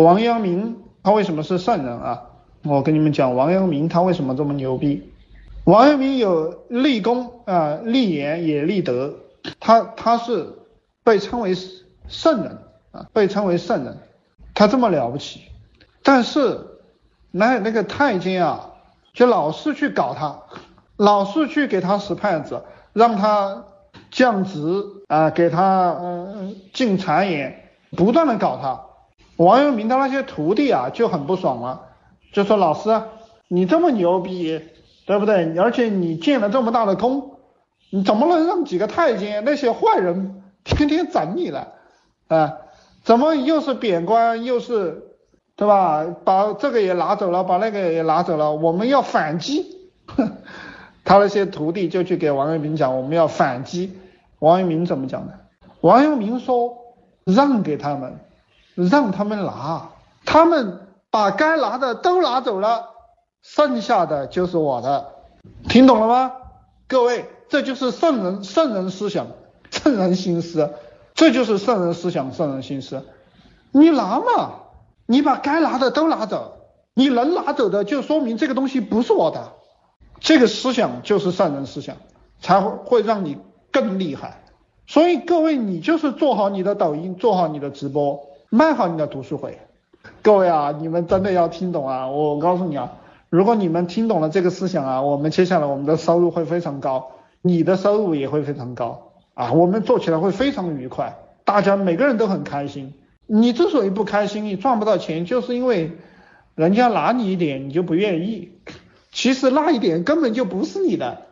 王阳明他为什么是圣人啊？我跟你们讲，王阳明他为什么这么牛逼？王阳明有立功啊、立言也立德，他是被称为圣人啊，被称为圣人，他这么了不起。但是那个太监啊，就老是去搞他，老是去给他使绊子，让他降职啊，给他进谗言，不断的搞他。王阳明的那些徒弟啊就很不爽了，就说老师你这么牛逼，对不对？而且你建了这么大的功，你怎么能让几个太监那些坏人天天整你了啊？怎么又是贬官又是，对吧？把这个也拿走了，把那个也拿走了，我们要反击。他那些徒弟就去给王阳明讲，我们要反击。王阳明怎么讲的？王阳明说让给他们，让他们拿，他们把该拿的都拿走了，剩下的就是我的。听懂了吗？各位，这就是圣人思想，圣人心思，这就是圣人思想，圣人心思。你拿嘛，你把该拿的都拿走，你能拿走的就说明这个东西不是我的。这个思想就是圣人思想，才会让你更厉害。所以各位，你就是做好你的抖音，做好你的直播，卖好你的读书会。各位啊，你们真的要听懂啊！我告诉你啊，如果你们听懂了这个思想啊，我们接下来我们的收入会非常高，你的收入也会非常高啊！我们做起来会非常愉快，大家每个人都很开心。你之所以不开心，你赚不到钱，就是因为人家拿你一点你就不愿意，其实那一点根本就不是你的。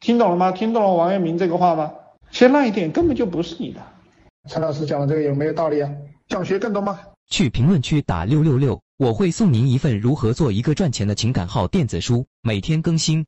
听懂了吗？听懂了王阳明这个话吗？其实那一点根本就不是你的。陈老师讲的这个有没有道理啊？想学更多吗？去评论区打666，我会送您一份如何做一个赚钱的情感号电子书，每天更新。